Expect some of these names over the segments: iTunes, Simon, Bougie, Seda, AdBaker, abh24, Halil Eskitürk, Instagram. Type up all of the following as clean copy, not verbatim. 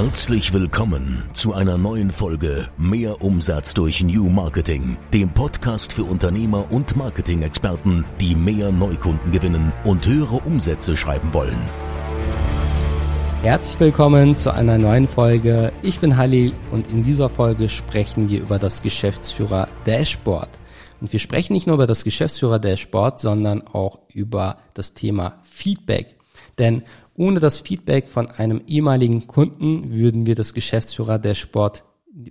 Herzlich willkommen zu einer neuen Folge Mehr Umsatz durch New Marketing, dem Podcast für Unternehmer und Marketing-Experten, die mehr Neukunden gewinnen und höhere Umsätze schreiben wollen. Herzlich willkommen zu einer neuen Folge. Ich bin Halil und in dieser Folge sprechen wir über das Geschäftsführer-Dashboard. Und wir sprechen nicht nur über das Geschäftsführer-Dashboard, sondern auch über das Thema Feedback. Denn ohne das Feedback von einem ehemaligen Kunden würden wir das Geschäftsführer-Dashboard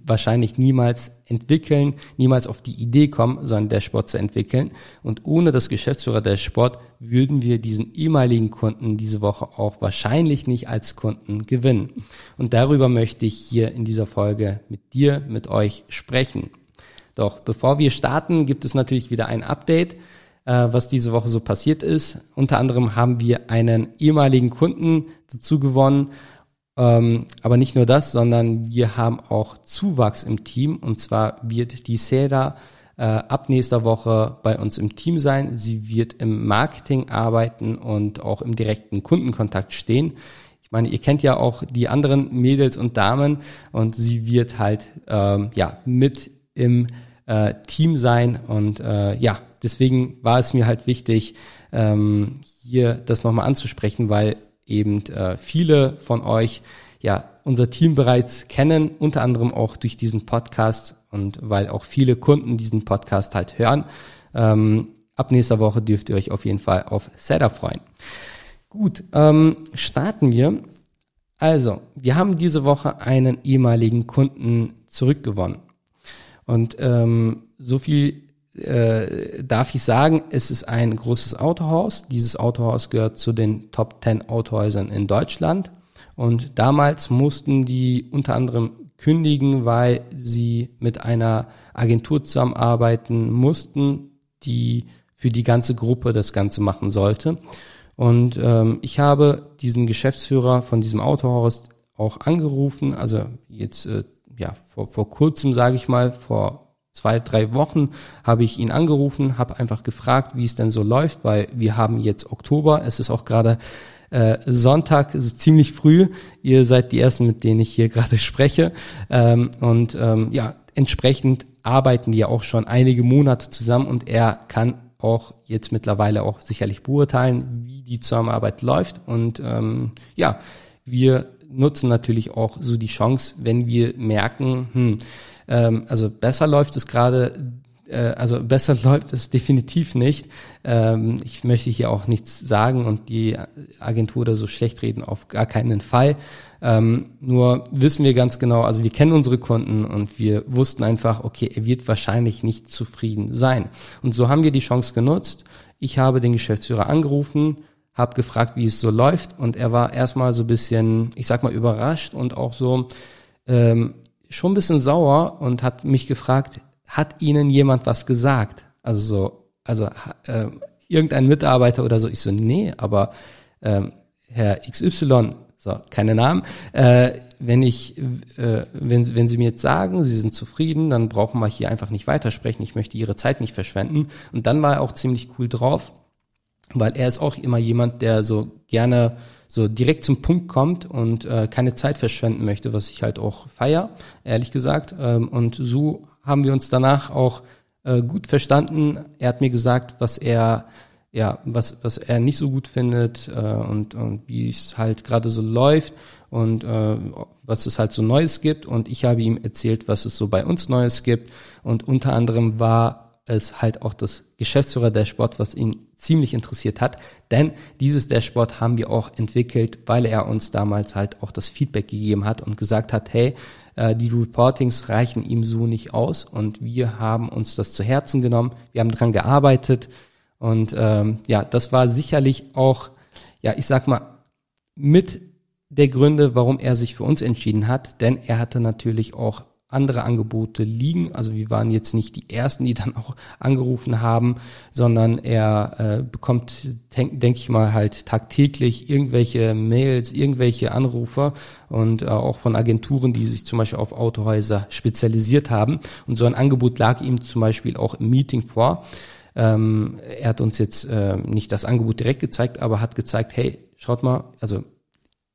wahrscheinlich niemals entwickeln, niemals auf die Idee kommen, so ein Dashboard zu entwickeln. Und ohne das Geschäftsführer-Dashboard würden wir diesen ehemaligen Kunden diese Woche auch wahrscheinlich nicht als Kunden gewinnen. Und darüber möchte ich hier in dieser Folge mit dir, mit euch sprechen. Doch bevor wir starten, gibt es natürlich wieder ein Update, was diese Woche so passiert ist. Unter anderem haben wir einen ehemaligen Kunden dazu gewonnen. Aber nicht nur das, sondern wir haben auch Zuwachs im Team. Und zwar wird die Seda ab nächster Woche bei uns im Team sein. Sie wird im Marketing arbeiten und auch im direkten Kundenkontakt stehen. Ich meine, ihr kennt ja auch die anderen Mädels und Damen. Und sie wird halt mit im Team sein. Und deswegen war es mir halt wichtig, hier das nochmal anzusprechen, weil eben viele von euch ja unser Team bereits kennen, unter anderem auch durch diesen Podcast und weil auch viele Kunden diesen Podcast halt hören. Ab nächster Woche dürft ihr euch auf jeden Fall auf Seda freuen. Gut, starten wir. Also, wir haben diese Woche einen ehemaligen Kunden zurückgewonnen. Und so viel darf ich sagen, es ist ein großes Autohaus. Dieses Autohaus gehört zu den Top 10 Autohäusern in Deutschland. Und damals mussten die unter anderem kündigen, weil sie mit einer Agentur zusammenarbeiten mussten, die für die ganze Gruppe das Ganze machen sollte. Und ich habe diesen Geschäftsführer von diesem Autohaus auch angerufen, also jetzt vor kurzem, sage ich mal, vor 2-3 Wochen habe ich ihn angerufen, habe einfach gefragt, wie es denn so läuft, weil wir haben jetzt Oktober, es ist auch gerade Sonntag, es ist ziemlich früh, ihr seid die Ersten, mit denen ich hier gerade spreche entsprechend arbeiten die ja auch schon einige Monate zusammen und er kann auch jetzt mittlerweile auch sicherlich beurteilen, wie die Zusammenarbeit läuft und wir nutzen natürlich auch so die Chance, wenn wir merken, besser läuft es definitiv nicht. Ich möchte hier auch nichts sagen und die Agentur da so schlecht reden, auf gar keinen Fall. Nur wissen wir ganz genau, also wir kennen unsere Kunden und wir wussten einfach, okay, er wird wahrscheinlich nicht zufrieden sein. Und so haben wir die Chance genutzt. Ich habe den Geschäftsführer angerufen, habe gefragt, wie es so läuft und er war erstmal so ein bisschen, ich sag mal, überrascht und auch so schon ein bisschen sauer und hat mich gefragt, hat Ihnen jemand was gesagt? Also irgendein Mitarbeiter oder so. Ich so, nee, aber Herr XY, so, keine Namen, wenn Sie mir jetzt sagen, Sie sind zufrieden, dann brauchen wir hier einfach nicht weitersprechen, ich möchte Ihre Zeit nicht verschwenden. Und dann war er auch ziemlich cool drauf, weil er ist auch immer jemand, der so gerne so direkt zum Punkt kommt und keine Zeit verschwenden möchte, was ich halt auch feiere, ehrlich gesagt. Und so haben wir uns danach auch gut verstanden. Er hat mir gesagt, was er nicht so gut findet und wie es halt gerade so läuft und was es halt so Neues gibt. Und ich habe ihm erzählt, was es so bei uns Neues gibt. Und unter anderem war es halt auch das Geschäftsführer-Dashboard, was ihn ziemlich interessiert hat, denn dieses Dashboard haben wir auch entwickelt, weil er uns damals halt auch das Feedback gegeben hat und gesagt hat, hey, die Reportings reichen ihm so nicht aus und wir haben uns das zu Herzen genommen, wir haben dran gearbeitet und das war sicherlich auch, mit der Gründe, warum er sich für uns entschieden hat, denn er hatte natürlich auch andere Angebote liegen, also wir waren jetzt nicht die Ersten, die dann auch angerufen haben, sondern er bekommt, denke ich mal, halt tagtäglich irgendwelche Mails, irgendwelche Anrufe und auch von Agenturen, die sich zum Beispiel auf Autohäuser spezialisiert haben und so ein Angebot lag ihm zum Beispiel auch im Meeting vor. Er hat uns jetzt nicht das Angebot direkt gezeigt, aber hat gezeigt, hey, schaut mal, also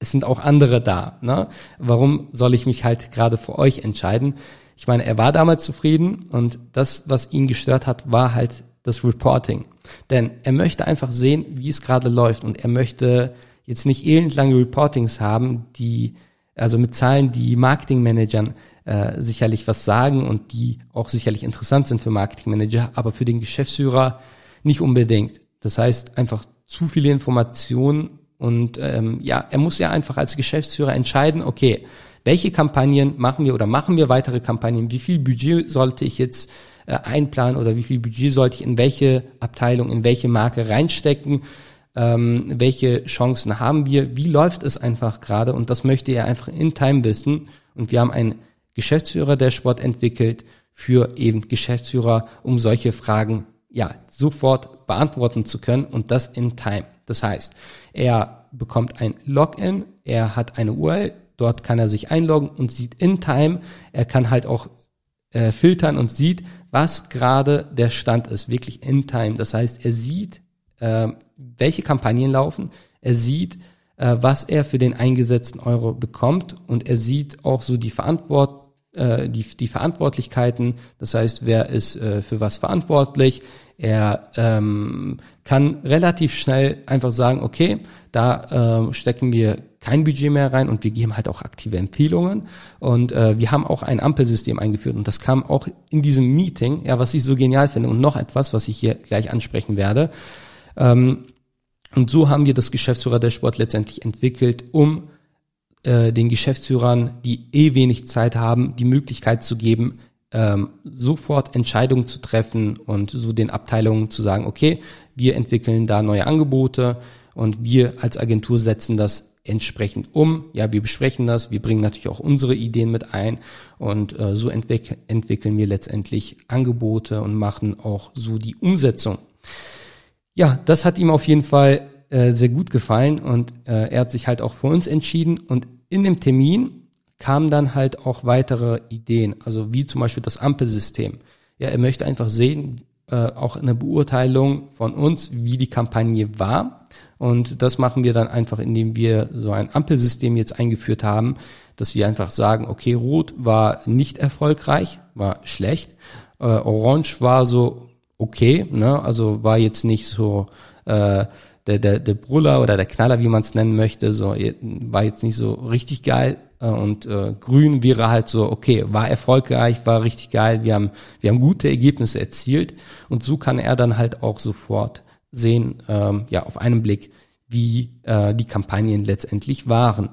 es sind auch andere da, ne? Warum soll ich mich halt gerade für euch entscheiden? Ich meine, er war damals zufrieden und das, was ihn gestört hat, war halt das Reporting. Denn er möchte einfach sehen, wie es gerade läuft und er möchte jetzt nicht elendlange Reportings haben, die also mit Zahlen, die Marketingmanagern sicherlich was sagen und die auch sicherlich interessant sind für Marketingmanager, aber für den Geschäftsführer nicht unbedingt. Das heißt, einfach zu viele Informationen und er muss ja einfach als Geschäftsführer entscheiden, okay, welche Kampagnen machen wir oder machen wir weitere Kampagnen? Wie viel Budget sollte ich jetzt einplanen oder wie viel Budget sollte ich in welche Abteilung, in welche Marke reinstecken? Welche Chancen haben wir? Wie läuft es einfach gerade? Und das möchte er einfach in Time wissen. Und wir haben einen Geschäftsführer-Dashboard entwickelt für eben Geschäftsführer, um solche Fragen sofort beantworten zu können und das in Time. Das heißt, er bekommt ein Login, er hat eine URL, dort kann er sich einloggen und sieht in Time, er kann halt auch filtern und sieht, was gerade der Stand ist, wirklich in Time. Das heißt, er sieht, welche Kampagnen laufen, er sieht, was er für den eingesetzten Euro bekommt und er sieht auch so die Verantwortlichkeiten, das heißt, wer ist für was verantwortlich. Er kann relativ schnell einfach sagen, okay, da stecken wir kein Budget mehr rein und wir geben halt auch aktive Empfehlungen und wir haben auch ein Ampelsystem eingeführt und das kam auch in diesem Meeting, was ich so genial finde und noch etwas, was ich hier gleich ansprechen werde. Und so haben wir das Geschäftsführer-Dashboard letztendlich entwickelt, um den Geschäftsführern, die wenig Zeit haben, die Möglichkeit zu geben, sofort Entscheidungen zu treffen und so den Abteilungen zu sagen, okay, wir entwickeln da neue Angebote und wir als Agentur setzen das entsprechend um. Ja, wir besprechen das, wir bringen natürlich auch unsere Ideen mit ein und so entwickeln wir letztendlich Angebote und machen auch so die Umsetzung. Ja, das hat ihm auf jeden Fall sehr gut gefallen und er hat sich halt auch für uns entschieden und in dem Termin kamen dann halt auch weitere Ideen, also wie zum Beispiel das Ampelsystem. Ja, er möchte einfach sehen, auch eine Beurteilung von uns, wie die Kampagne war. Und das machen wir dann einfach, indem wir so ein Ampelsystem jetzt eingeführt haben, dass wir einfach sagen, okay, Rot war nicht erfolgreich, war schlecht. Orange war so okay, ne? Also war jetzt nicht so der Brüller oder der Knaller, wie man es nennen möchte, so war jetzt nicht so richtig geil. Und grün wäre halt so, okay, war erfolgreich, war richtig geil, wir haben gute Ergebnisse erzielt und so kann er dann halt auch sofort sehen, auf einen Blick, wie die Kampagnen letztendlich waren.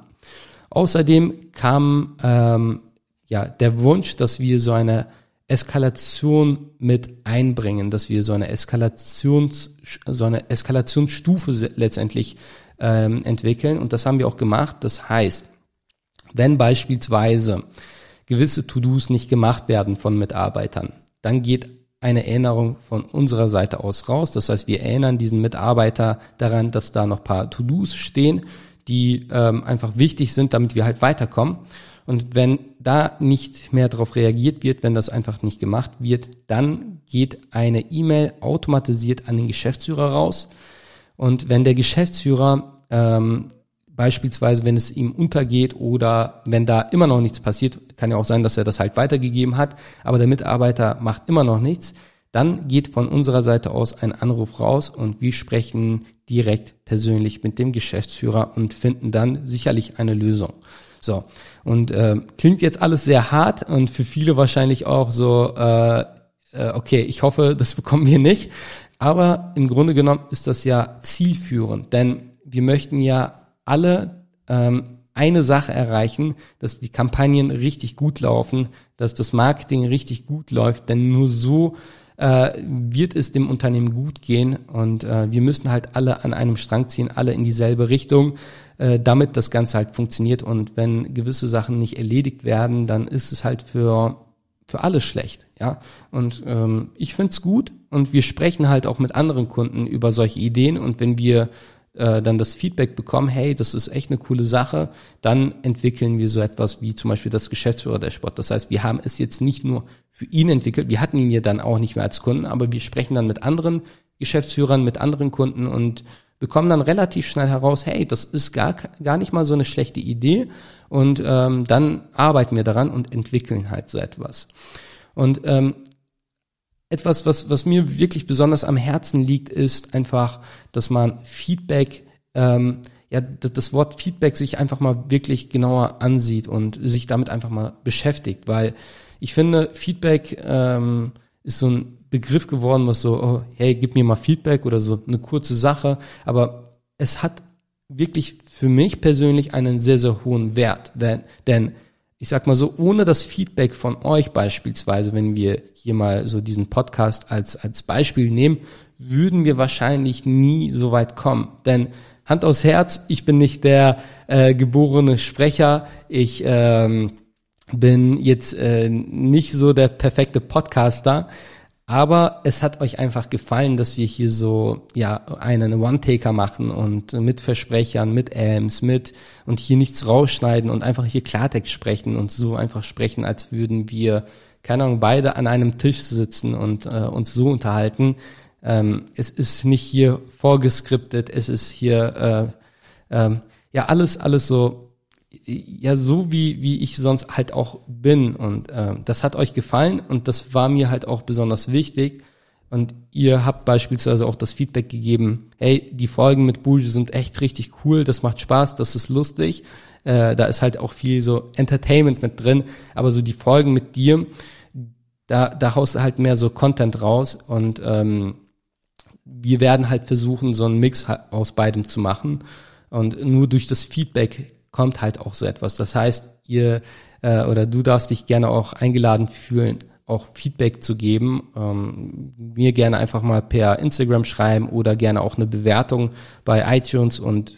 Außerdem kam der Wunsch, dass wir so eine Eskalation mit einbringen, dass wir so eine Eskalationsstufe letztendlich entwickeln und das haben wir auch gemacht, das heißt, wenn beispielsweise gewisse To-Dos nicht gemacht werden von Mitarbeitern, dann geht eine Erinnerung von unserer Seite aus raus. Das heißt, wir erinnern diesen Mitarbeiter daran, dass da noch ein paar To-Dos stehen, die einfach wichtig sind, damit wir halt weiterkommen. Und wenn da nicht mehr darauf reagiert wird, wenn das einfach nicht gemacht wird, dann geht eine E-Mail automatisiert an den Geschäftsführer raus. Und wenn der Geschäftsführer beispielsweise, wenn es ihm untergeht oder wenn da immer noch nichts passiert, kann ja auch sein, dass er das halt weitergegeben hat, aber der Mitarbeiter macht immer noch nichts, dann geht von unserer Seite aus ein Anruf raus und wir sprechen direkt persönlich mit dem Geschäftsführer und finden dann sicherlich eine Lösung. So, und klingt jetzt alles sehr hart und für viele wahrscheinlich auch so, okay, ich hoffe, das bekommen wir nicht, aber im Grunde genommen ist das ja zielführend, denn wir möchten ja alle eine Sache erreichen, dass die Kampagnen richtig gut laufen, dass das Marketing richtig gut läuft, denn nur so wird es dem Unternehmen gut gehen und wir müssen halt alle an einem Strang ziehen, alle in dieselbe Richtung, damit das Ganze halt funktioniert und wenn gewisse Sachen nicht erledigt werden, dann ist es halt für alle schlecht, ja. Und ich find's gut und wir sprechen halt auch mit anderen Kunden über solche Ideen und wenn wir dann das Feedback bekommen, hey, das ist echt eine coole Sache, dann entwickeln wir so etwas wie zum Beispiel das Geschäftsführer-Dashboard. Das heißt, wir haben es jetzt nicht nur für ihn entwickelt, wir hatten ihn ja dann auch nicht mehr als Kunden, aber wir sprechen dann mit anderen Geschäftsführern, mit anderen Kunden und bekommen dann relativ schnell heraus, hey, das ist gar nicht mal so eine schlechte Idee, und dann arbeiten wir daran und entwickeln halt so etwas. Und etwas, was mir wirklich besonders am Herzen liegt, ist einfach, dass man Feedback, das Wort Feedback sich einfach mal wirklich genauer ansieht und sich damit einfach mal beschäftigt, weil ich finde, Feedback ist so ein Begriff geworden, was so, oh, hey, gib mir mal Feedback oder so eine kurze Sache, aber es hat wirklich für mich persönlich einen sehr, sehr hohen Wert, denn ich sag mal so, ohne das Feedback von euch beispielsweise, wenn wir hier mal so diesen Podcast als Beispiel nehmen, würden wir wahrscheinlich nie so weit kommen. Denn Hand aufs Herz, ich bin nicht der geborene Sprecher, ich bin jetzt nicht so der perfekte Podcaster, aber es hat euch einfach gefallen, dass wir hier so einen One-Taker machen und mit Versprechern, mit Ams, und hier nichts rausschneiden und einfach hier Klartext sprechen und so einfach sprechen, als würden wir, keine Ahnung, beide an einem Tisch sitzen und uns so unterhalten. Es ist nicht hier vorgeskriptet, es ist hier alles so. Ja, so wie ich sonst halt auch bin, und das hat euch gefallen und das war mir halt auch besonders wichtig, und ihr habt beispielsweise auch das Feedback gegeben, hey, die Folgen mit Bougie sind echt richtig cool, das macht Spaß, das ist lustig, da ist halt auch viel so Entertainment mit drin, aber so die Folgen mit dir, da haust du halt mehr so Content raus, und wir werden halt versuchen, so einen Mix aus beidem zu machen, und nur durch das Feedback kommt halt auch so etwas. Das heißt, ihr oder du darfst dich gerne auch eingeladen fühlen, auch Feedback zu geben. Mir gerne einfach mal per Instagram schreiben oder gerne auch eine Bewertung bei iTunes, und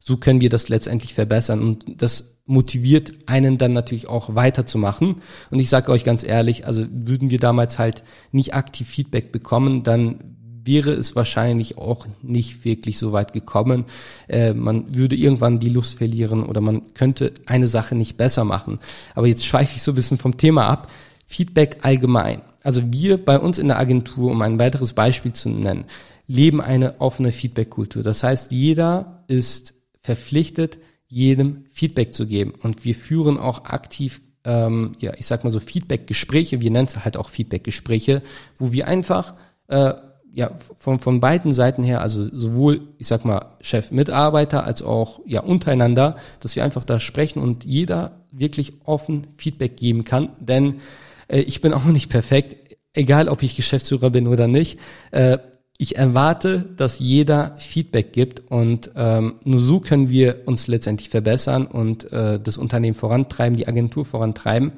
so können wir das letztendlich verbessern, und das motiviert einen dann natürlich auch weiterzumachen. Und ich sage euch ganz ehrlich, also würden wir damals halt nicht aktiv Feedback bekommen, dann wäre es wahrscheinlich auch nicht wirklich so weit gekommen. Man würde irgendwann die Lust verlieren oder man könnte eine Sache nicht besser machen. Aber jetzt schweife ich so ein bisschen vom Thema ab. Feedback allgemein. Also wir bei uns in der Agentur, um ein weiteres Beispiel zu nennen, leben eine offene Feedback-Kultur. Das heißt, jeder ist verpflichtet, jedem Feedback zu geben. Und wir führen auch aktiv Feedback-Gespräche. Wir nennen es halt auch Feedback-Gespräche, wo wir einfach von beiden Seiten her, also sowohl, Chef-Mitarbeiter als auch untereinander, dass wir einfach da sprechen und jeder wirklich offen Feedback geben kann, denn ich bin auch nicht perfekt, egal ob ich Geschäftsführer bin oder nicht. Ich erwarte, dass jeder Feedback gibt, und nur so können wir uns letztendlich verbessern und das Unternehmen vorantreiben, die Agentur vorantreiben.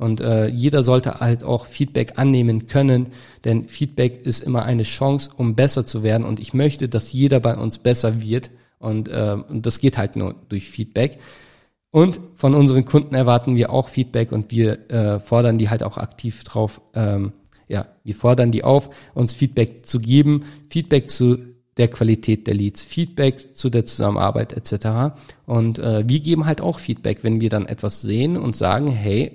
Und jeder sollte halt auch Feedback annehmen können, denn Feedback ist immer eine Chance, um besser zu werden. Und ich möchte, dass jeder bei uns besser wird, und das geht halt nur durch Feedback. Und von unseren Kunden erwarten wir auch Feedback, und wir fordern die halt auch aktiv drauf. Wir fordern die auf, uns Feedback zu geben, Feedback zu der Qualität der Leads, Feedback zu der Zusammenarbeit etc. Und wir geben halt auch Feedback, wenn wir dann etwas sehen und sagen, hey,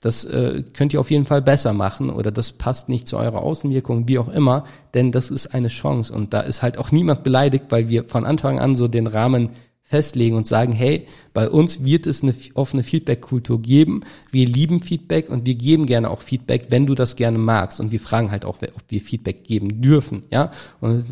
das könnt ihr auf jeden Fall besser machen oder das passt nicht zu eurer Außenwirkung, wie auch immer, denn das ist eine Chance, und da ist halt auch niemand beleidigt, weil wir von Anfang an so den Rahmen festlegen und sagen, hey, bei uns wird es eine offene Feedback-Kultur geben, wir lieben Feedback und wir geben gerne auch Feedback, wenn du das gerne magst, und wir fragen halt auch, ob wir Feedback geben dürfen, ja, und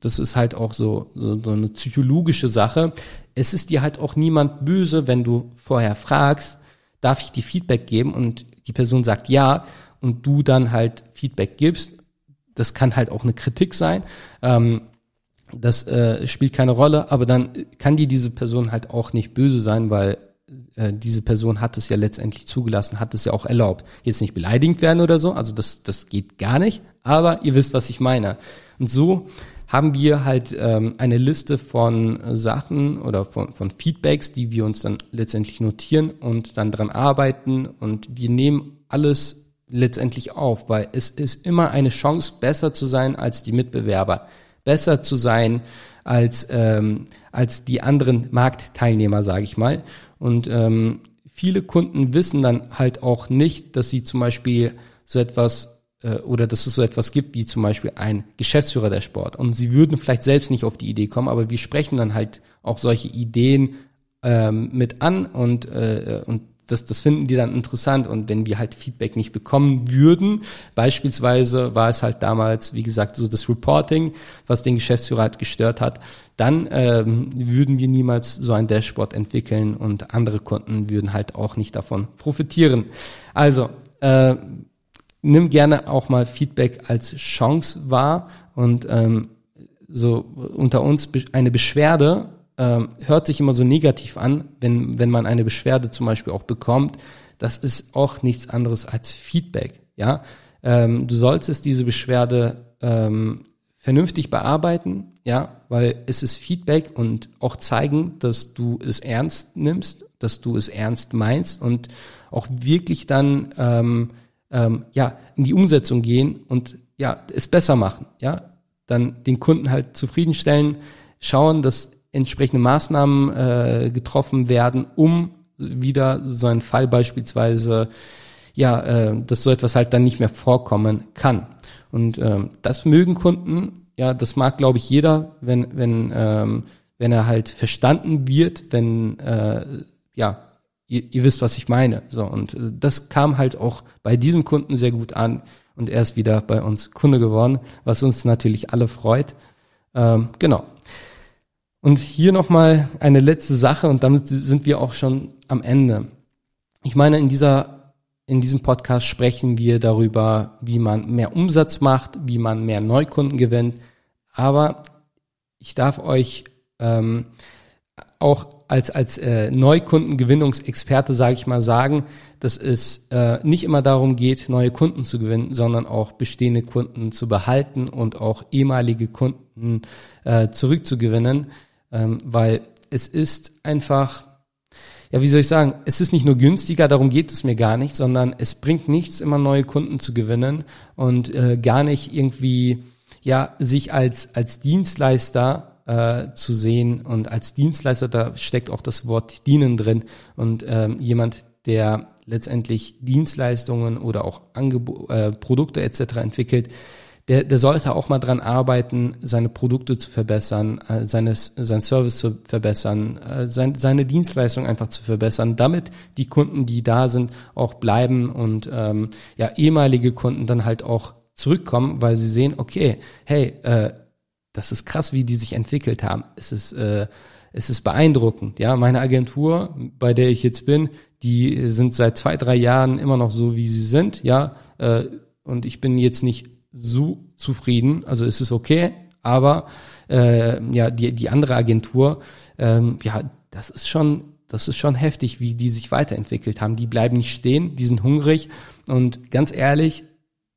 das ist halt auch so eine psychologische Sache, es ist dir halt auch niemand böse, wenn du vorher fragst, darf ich dir Feedback geben, und die Person sagt ja und du dann halt Feedback gibst, das kann halt auch eine Kritik sein, das spielt keine Rolle, aber dann kann dir diese Person halt auch nicht böse sein, weil diese Person hat es ja letztendlich zugelassen, hat es ja auch erlaubt. Jetzt nicht beleidigt werden oder so, also das geht gar nicht, aber ihr wisst, was ich meine. Und so haben wir halt eine Liste von Sachen oder von Feedbacks, die wir uns dann letztendlich notieren und dann dran arbeiten, und wir nehmen alles letztendlich auf, weil es ist immer eine Chance, besser zu sein als die Mitbewerber, besser zu sein als die anderen Marktteilnehmer, sage ich mal. Und viele Kunden wissen dann halt auch nicht, dass sie zum Beispiel so etwas oder dass es so etwas gibt wie zum Beispiel ein Geschäftsführer der Sport. Und sie würden vielleicht selbst nicht auf die Idee kommen, aber wir sprechen dann halt auch solche Ideen mit an und das finden die dann interessant. Und wenn wir halt Feedback nicht bekommen würden, beispielsweise war es halt damals, wie gesagt, so das Reporting, was den Geschäftsführer halt gestört hat, dann würden wir niemals so ein Dashboard entwickeln und andere Kunden würden halt auch nicht davon profitieren. Also, nimm gerne auch mal Feedback als Chance wahr und so unter uns eine Beschwerde hört sich immer so negativ an, wenn man eine Beschwerde zum Beispiel auch bekommt. Das ist auch nichts anderes als Feedback. Ja, du solltest diese Beschwerde vernünftig bearbeiten, ja, weil es ist Feedback und auch zeigen, dass du es ernst nimmst, dass du es ernst meinst und auch wirklich dann in die Umsetzung gehen und ja, es besser machen, ja, dann den Kunden halt zufriedenstellen, schauen, dass entsprechende Maßnahmen getroffen werden, um wieder so einen Fall beispielsweise, dass so etwas halt dann nicht mehr vorkommen kann. Und das mögen Kunden, ja, das mag, glaube ich, jeder, wenn er halt verstanden wird, ihr wisst, was ich meine. So, und das kam halt auch bei diesem Kunden sehr gut an und er ist wieder bei uns Kunde geworden, was uns natürlich alle freut. Genau. Und hier nochmal eine letzte Sache und damit sind wir auch schon am Ende. Ich meine, in diesem Podcast sprechen wir darüber, wie man mehr Umsatz macht, wie man mehr Neukunden gewinnt. Aber ich darf euch auch als Neukundengewinnungsexperte, sage ich mal, sagen, dass es nicht immer darum geht, neue Kunden zu gewinnen, sondern auch bestehende Kunden zu behalten und auch ehemalige Kunden zurückzugewinnen, weil es ist einfach, ja, wie soll ich sagen, es ist nicht nur günstiger, darum geht es mir gar nicht, sondern es bringt nichts, immer neue Kunden zu gewinnen und gar nicht irgendwie, ja, sich als Dienstleister zu sehen, und als Dienstleister, da steckt auch das Wort dienen drin, und jemand, der letztendlich Dienstleistungen oder auch Produkte etc. entwickelt, der sollte auch mal dran arbeiten, seine Produkte zu verbessern, sein Service zu verbessern, seine Dienstleistung einfach zu verbessern, damit die Kunden, die da sind, auch bleiben und ehemalige Kunden dann halt auch zurückkommen, weil sie sehen, okay, hey, das ist krass, wie die sich entwickelt haben. Es ist beeindruckend. Ja, meine Agentur, bei der ich jetzt bin, die sind seit 2-3 Jahren immer noch so, wie sie sind. Ja, und ich bin jetzt nicht so zufrieden. Also es ist okay, aber die andere Agentur, das ist schon heftig, wie die sich weiterentwickelt haben. Die bleiben nicht stehen, die sind hungrig und ganz ehrlich,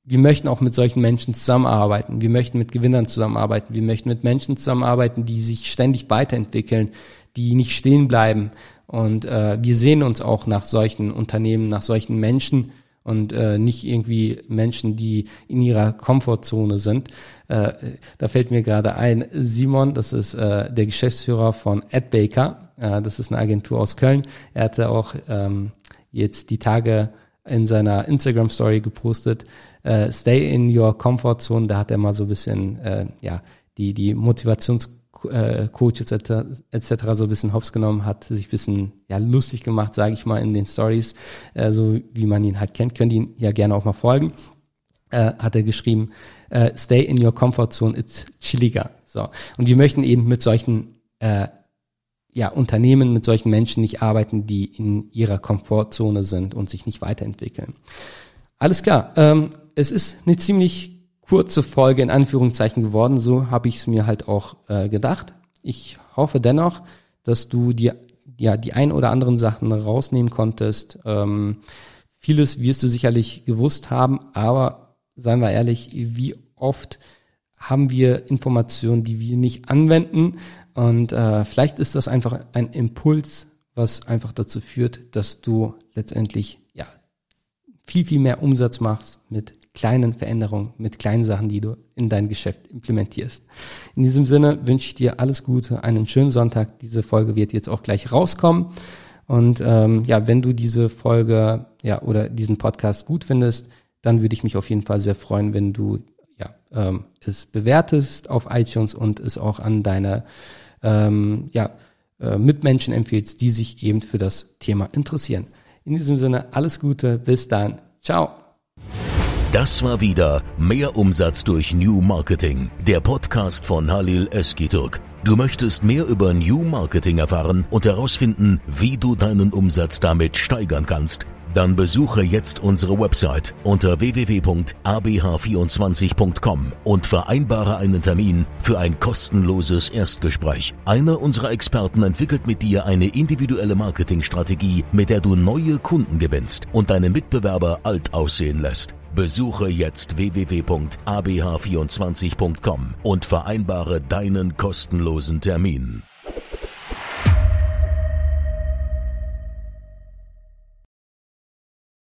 wir möchten auch mit solchen Menschen zusammenarbeiten. Wir möchten mit Gewinnern zusammenarbeiten. Wir möchten mit Menschen zusammenarbeiten, die sich ständig weiterentwickeln, die nicht stehen bleiben. Und wir sehen uns auch nach solchen Unternehmen, nach solchen Menschen und nicht irgendwie Menschen, die in ihrer Komfortzone sind. Da fällt mir gerade ein, Simon, das ist der Geschäftsführer von AdBaker. Das ist eine Agentur aus Köln. Er hatte auch jetzt die Tage in seiner Instagram-Story gepostet, Stay in your comfort zone, da hat er mal so ein bisschen, die Motivationscoaches etc. so ein bisschen hops genommen, hat sich ein bisschen, lustig gemacht, sage ich mal, in den Stories, so wie man ihn halt kennt, könnt ihr ihn ja gerne auch mal folgen, hat er geschrieben, Stay in your comfort zone, it's chilliger. So. Und wir möchten eben mit solchen, Unternehmen, mit solchen Menschen nicht arbeiten, die in ihrer Komfortzone sind und sich nicht weiterentwickeln. Alles klar, es ist eine ziemlich kurze Folge in Anführungszeichen geworden, so habe ich es mir halt auch gedacht. Ich hoffe dennoch, dass du dir die ein oder anderen Sachen rausnehmen konntest. Vieles wirst du sicherlich gewusst haben, aber seien wir ehrlich, wie oft haben wir Informationen, die wir nicht anwenden, und vielleicht ist das einfach ein Impuls, was einfach dazu führt, dass du letztendlich viel, viel mehr Umsatz machst mit kleinen Veränderungen, mit kleinen Sachen, die du in dein Geschäft implementierst. In diesem Sinne wünsche ich dir alles Gute, einen schönen Sonntag. Diese Folge wird jetzt auch gleich rauskommen. Und wenn du diese Folge oder diesen Podcast gut findest, dann würde ich mich auf jeden Fall sehr freuen, wenn du es bewertest auf iTunes und es auch an deine Mitmenschen empfiehlst, die sich eben für das Thema interessieren. In diesem Sinne, alles Gute, bis dann, ciao. Das war wieder Mehr Umsatz durch New Marketing, der Podcast von Halil Eskitürk. Du möchtest mehr über New Marketing erfahren und herausfinden, wie du deinen Umsatz damit steigern kannst? Dann besuche jetzt unsere Website unter www.abh24.com und vereinbare einen Termin für ein kostenloses Erstgespräch. Einer unserer Experten entwickelt mit dir eine individuelle Marketingstrategie, mit der du neue Kunden gewinnst und deine Mitbewerber alt aussehen lässt. Besuche jetzt www.abh24.com und vereinbare deinen kostenlosen Termin.